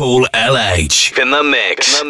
Paul LH in the mix.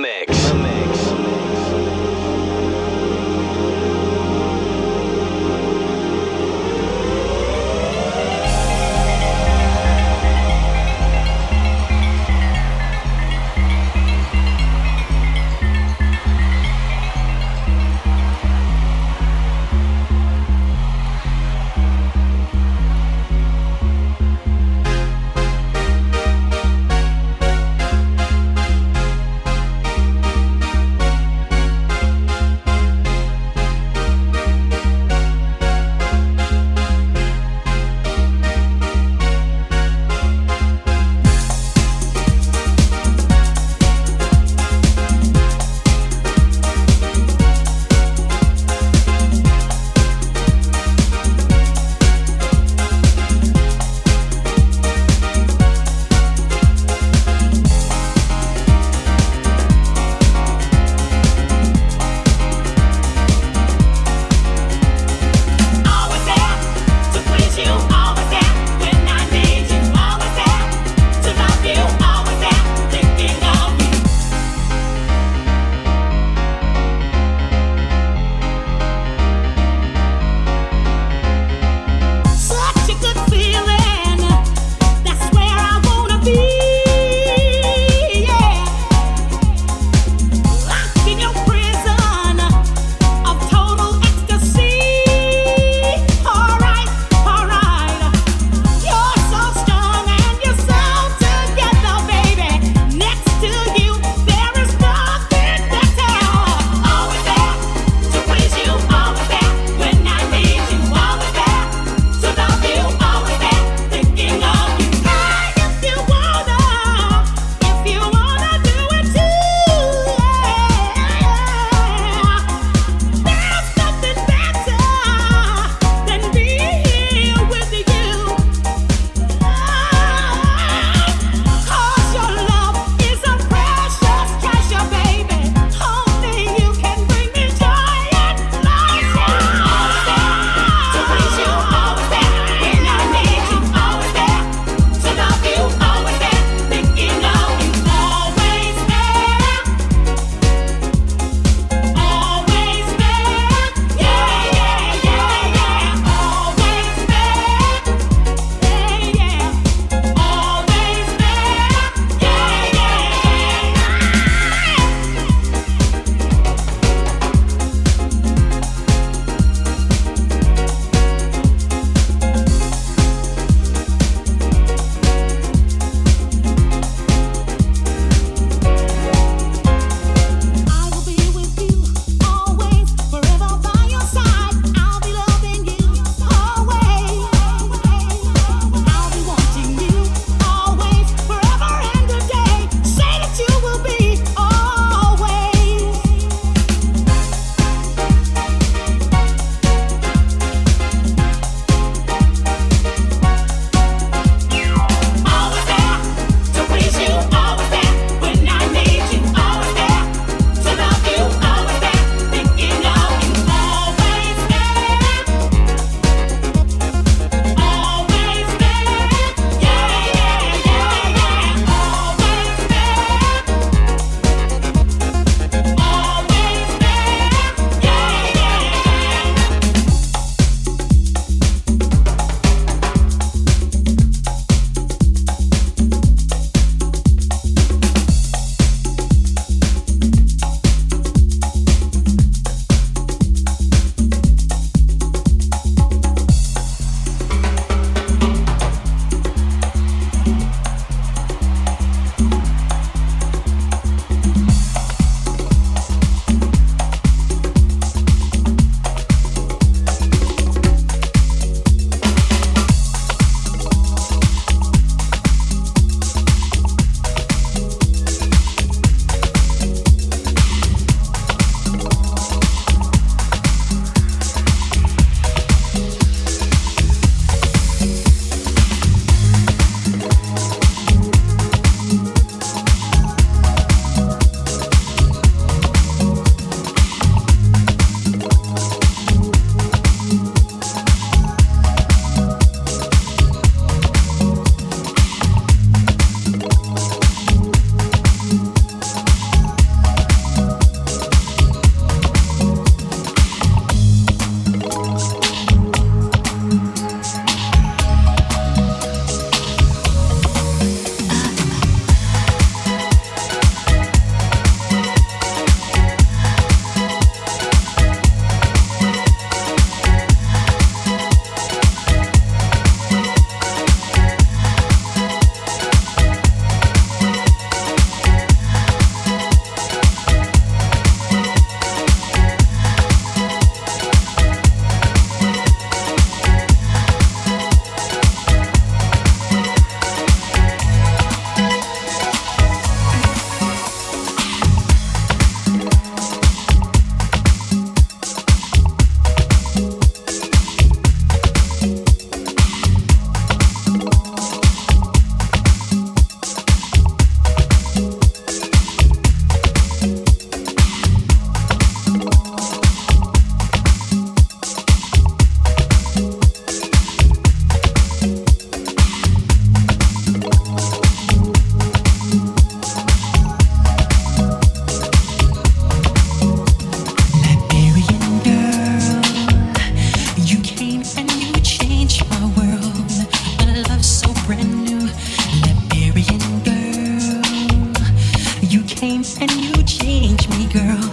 pains and you change me, girl.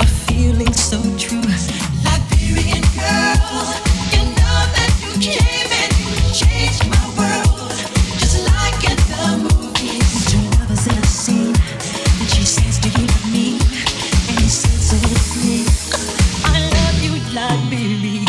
A feeling so true. Liberian girl, you know that you came and you changed my world, just like in the movies. Two lovers in a scene, and she says, do you love me? And he says, so it's me. I love you, Liberian.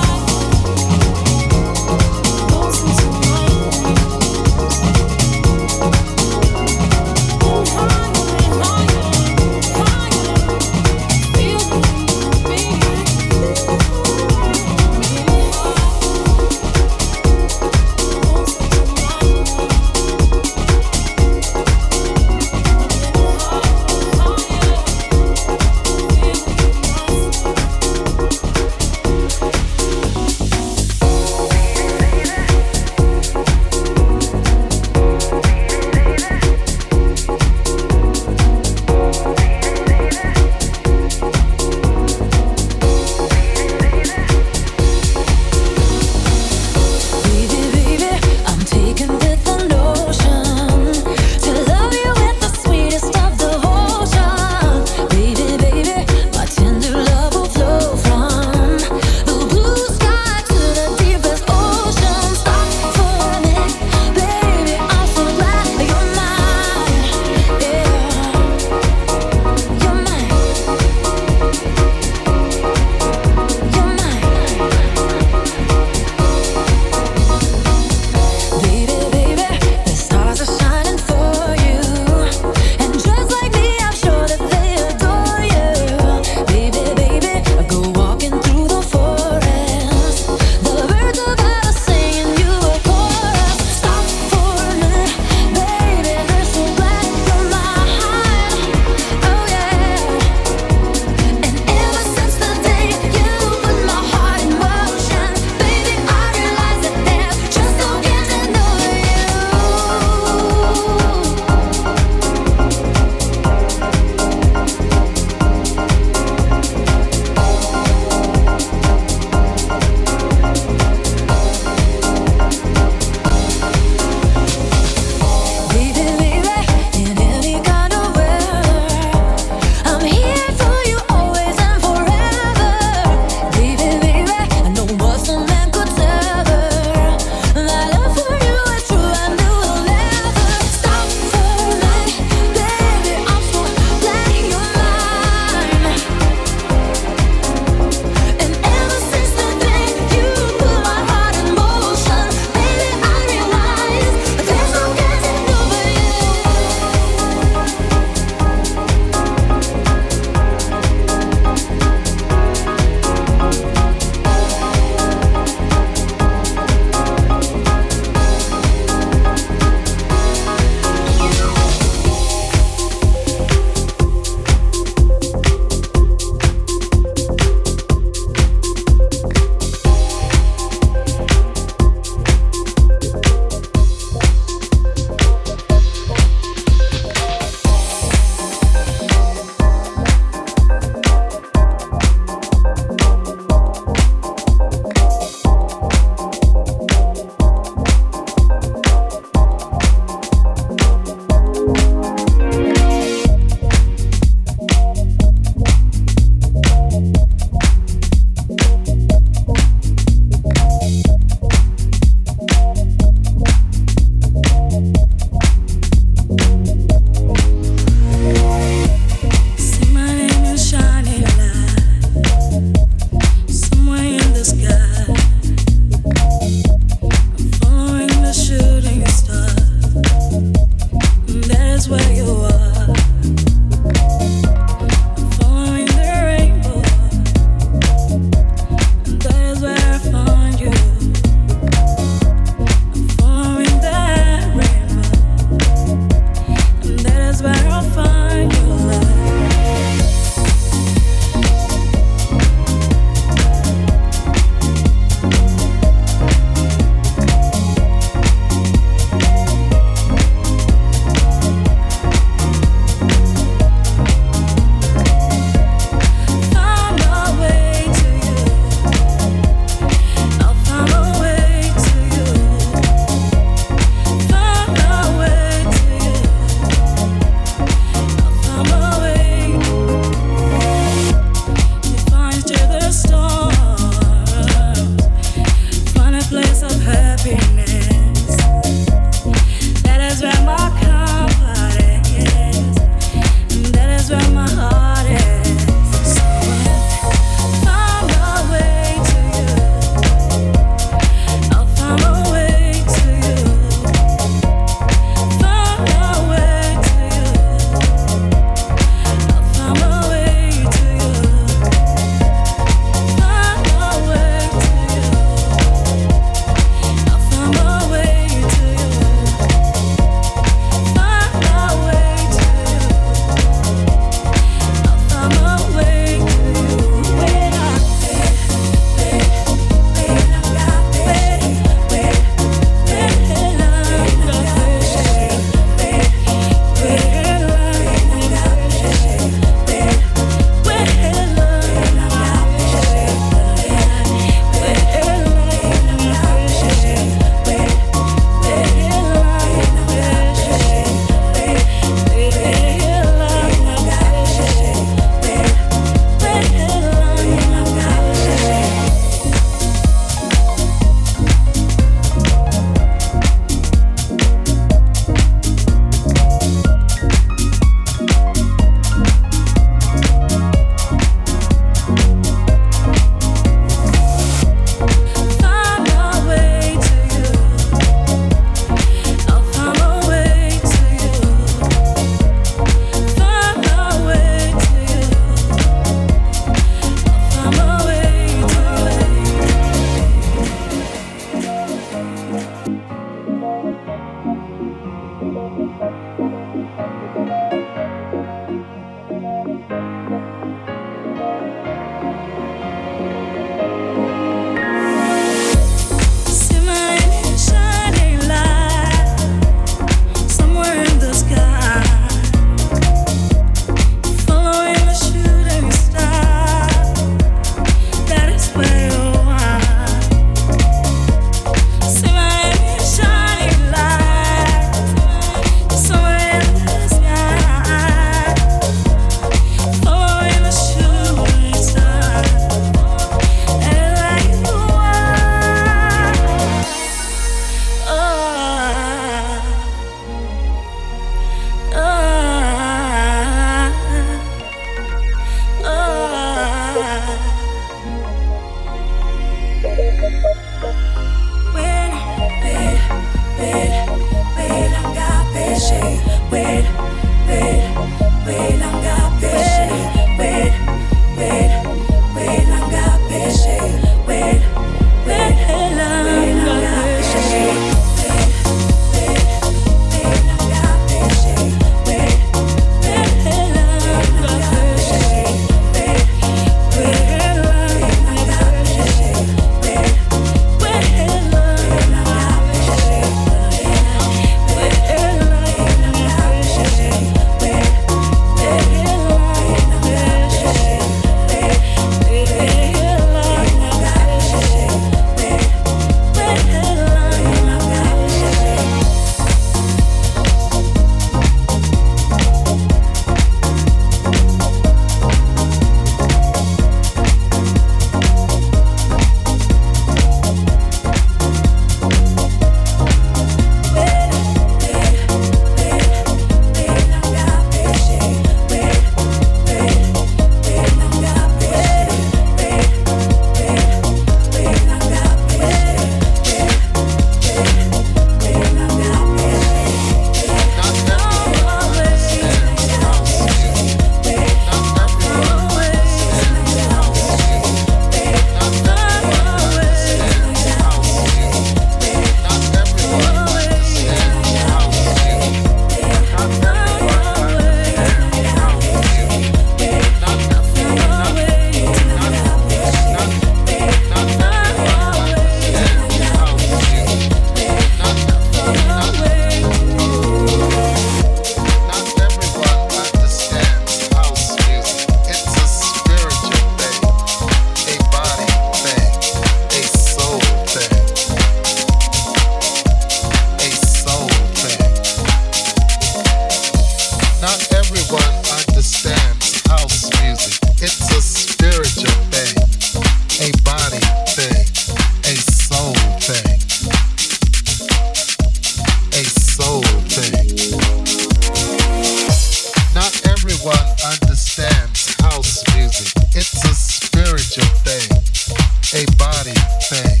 everyone understands house music. It's a spiritual thing, a body thing,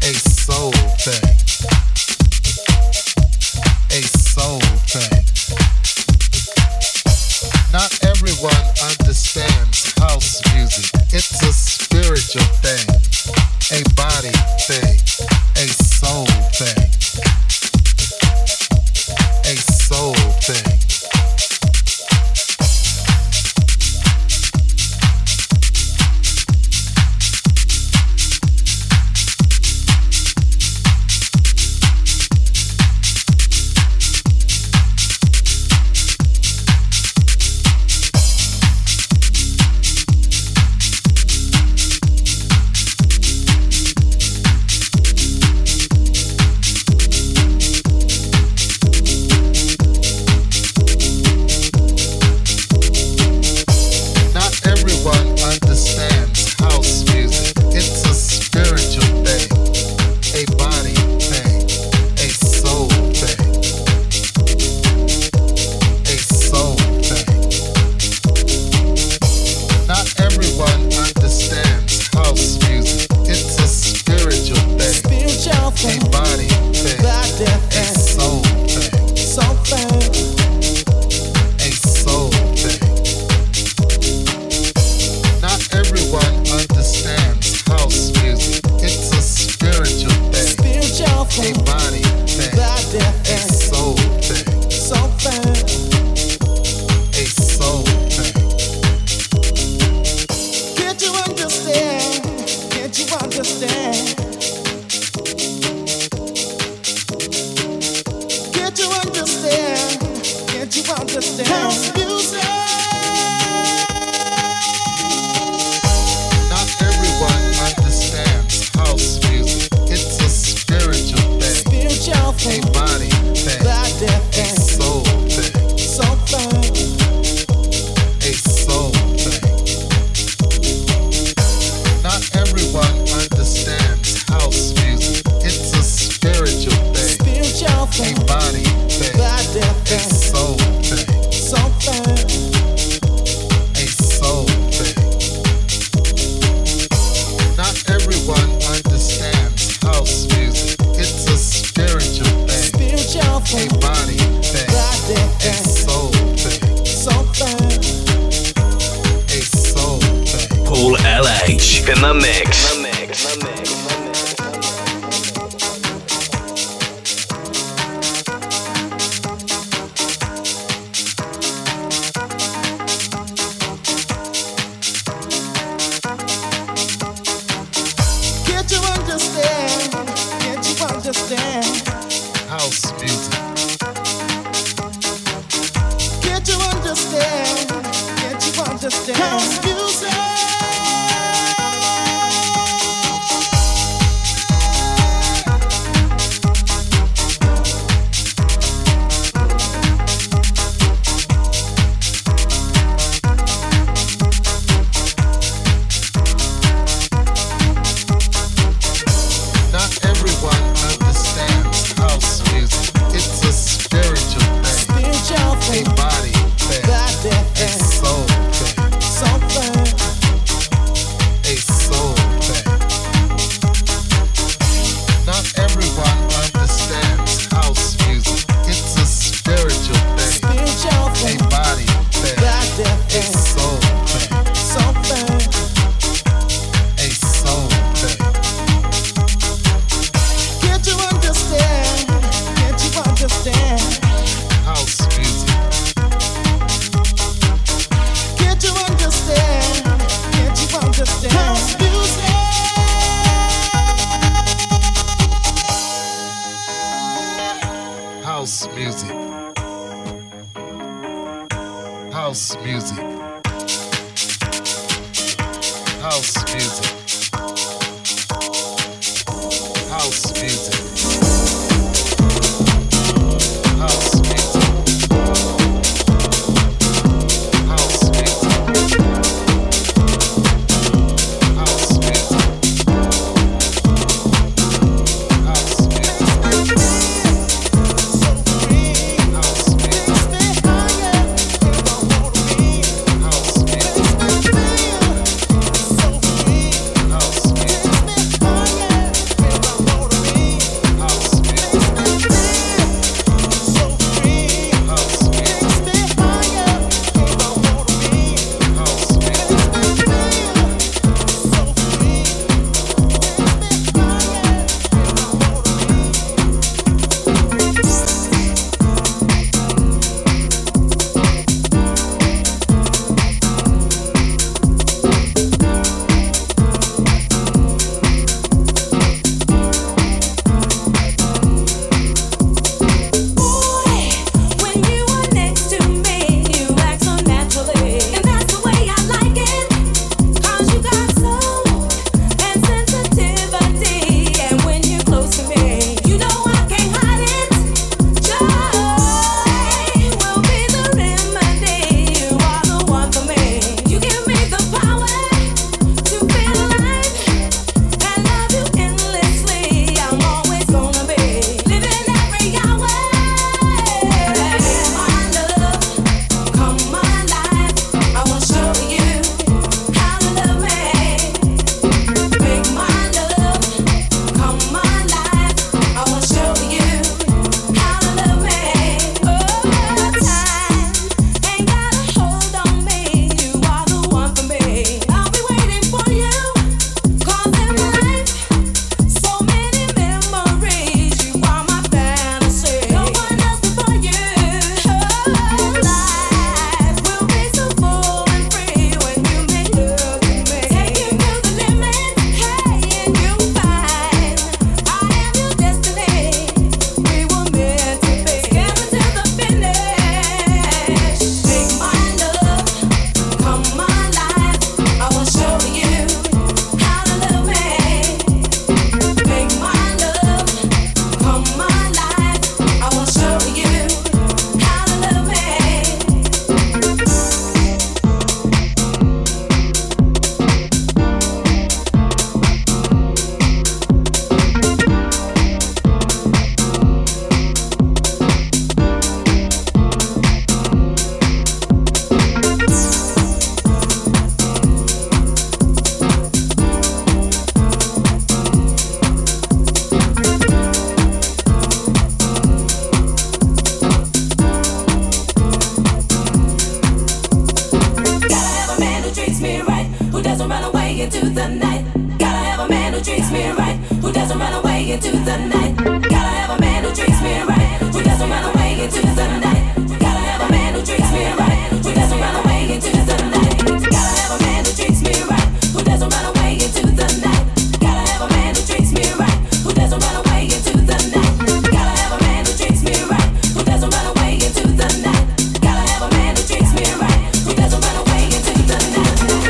a soul thing. A soul thing. Not everyone understands house music. It's a spiritual thing, a body thing, a soul thing. A soul thing. away into the night. Gotta have a man who treats me right, who doesn't run away into the night. Gotta have a man who treats me right, who doesn't run away into the night. Gotta have a man who treats me right, who doesn't run away into the night. Gotta have a man who treats me right, who doesn't run away into the night. Gotta have a man who treats me right, who doesn't run away into the night. Gotta have a man who treats me right, who doesn't run away into the night. Gotta have a man who treats me right, who doesn't run away into the night.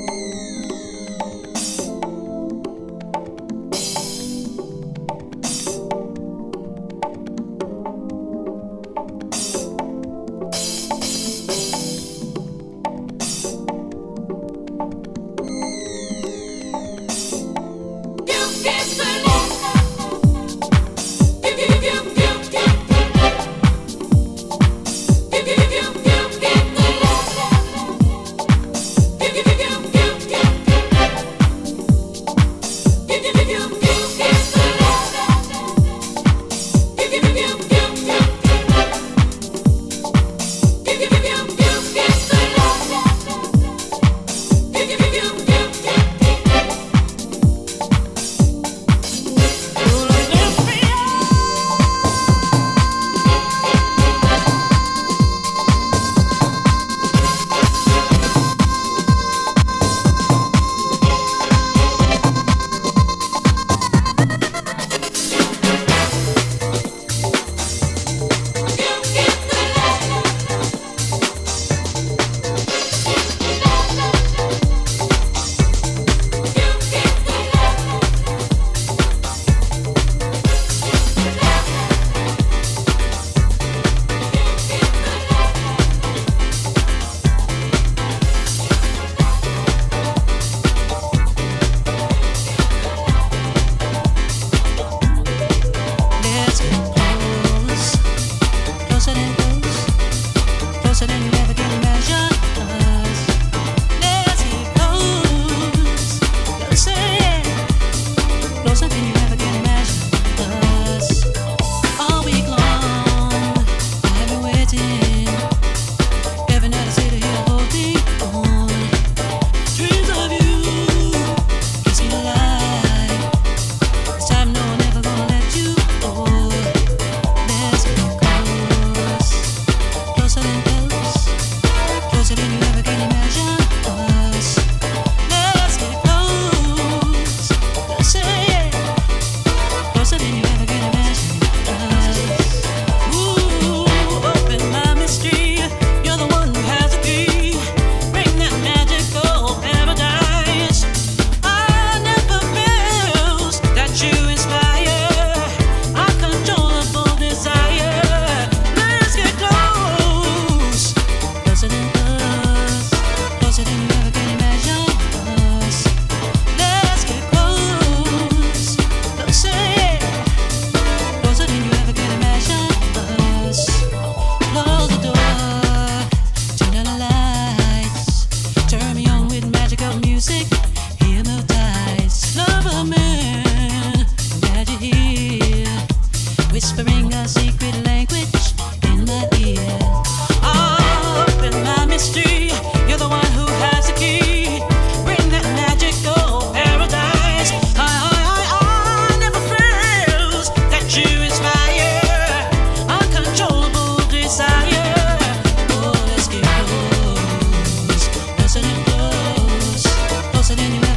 Let's get close, closer than us.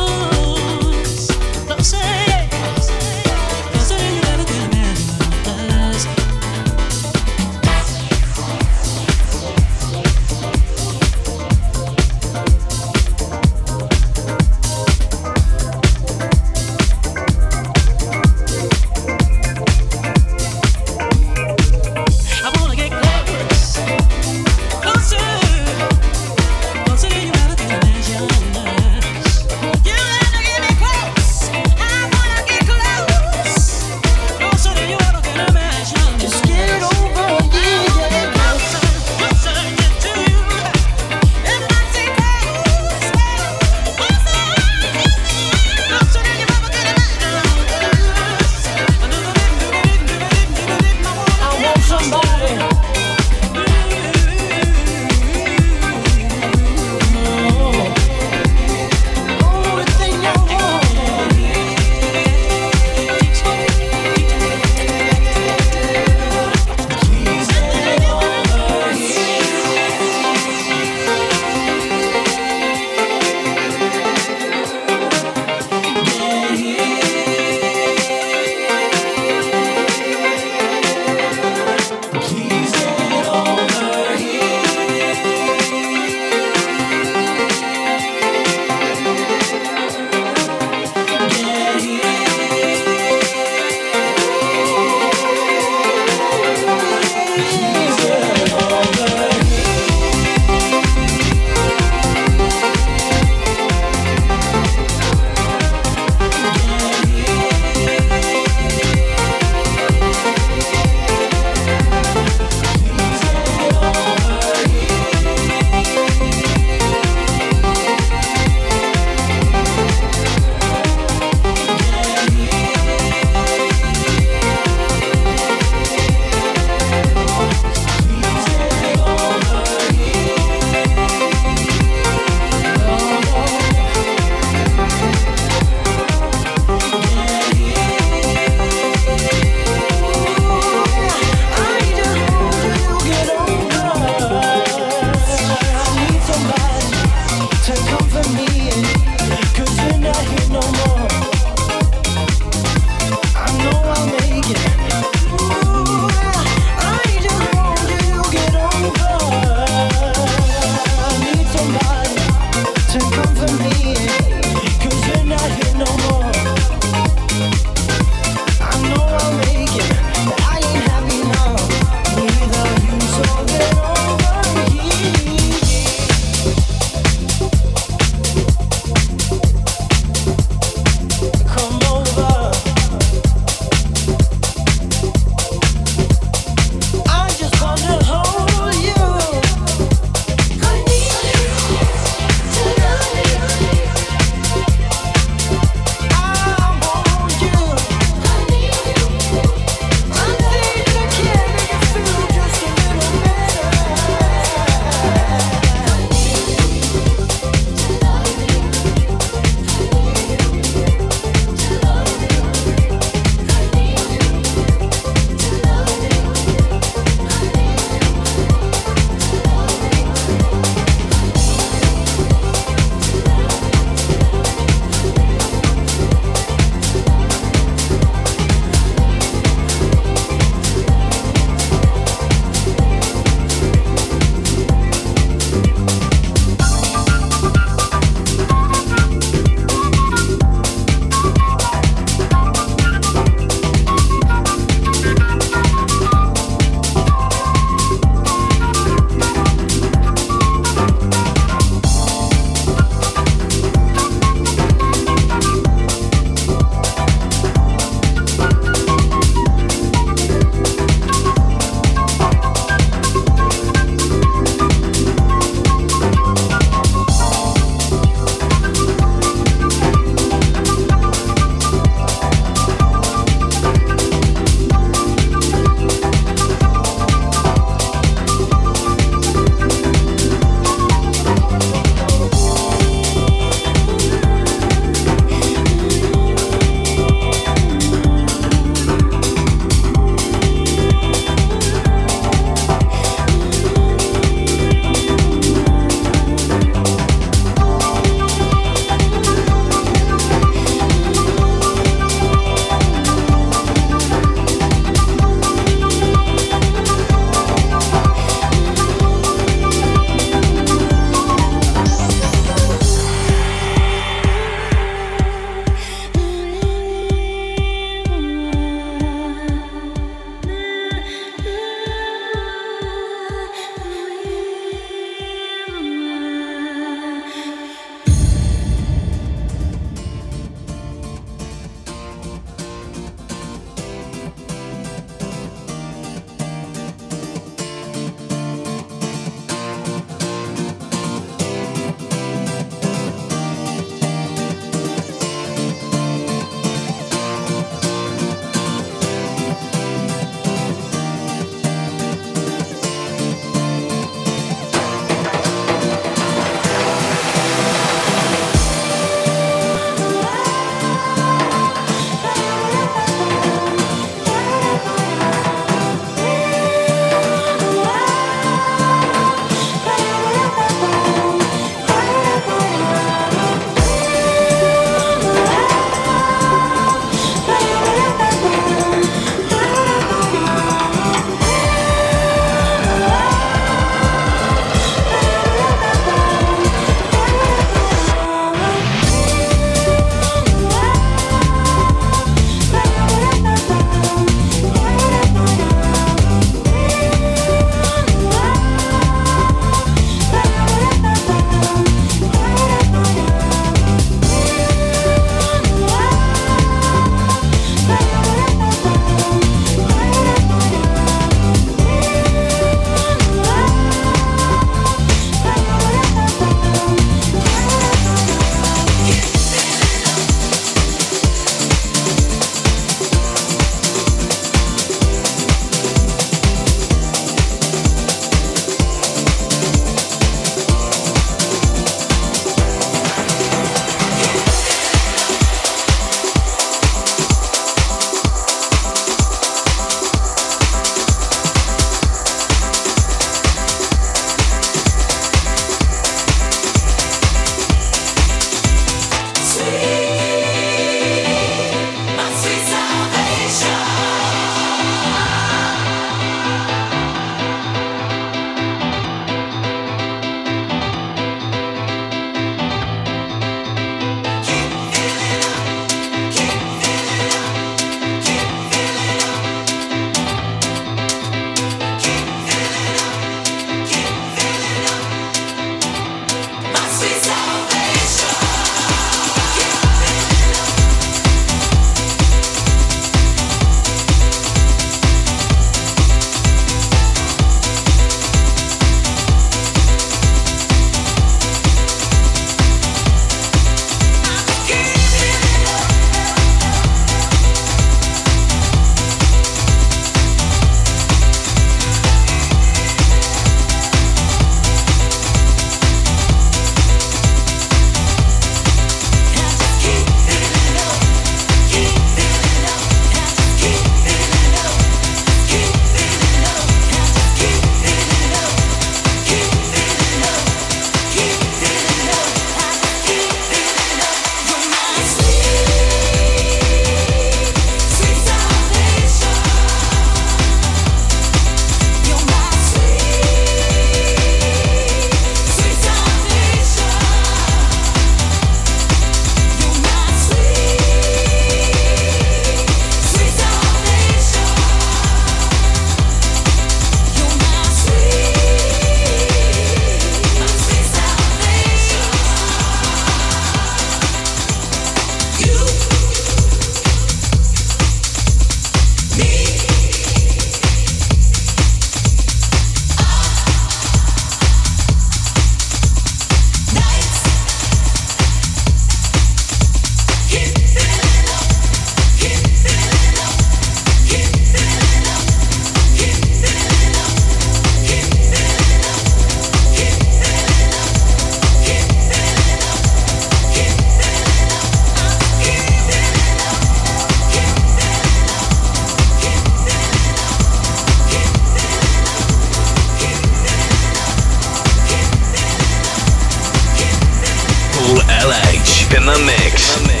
in the mix.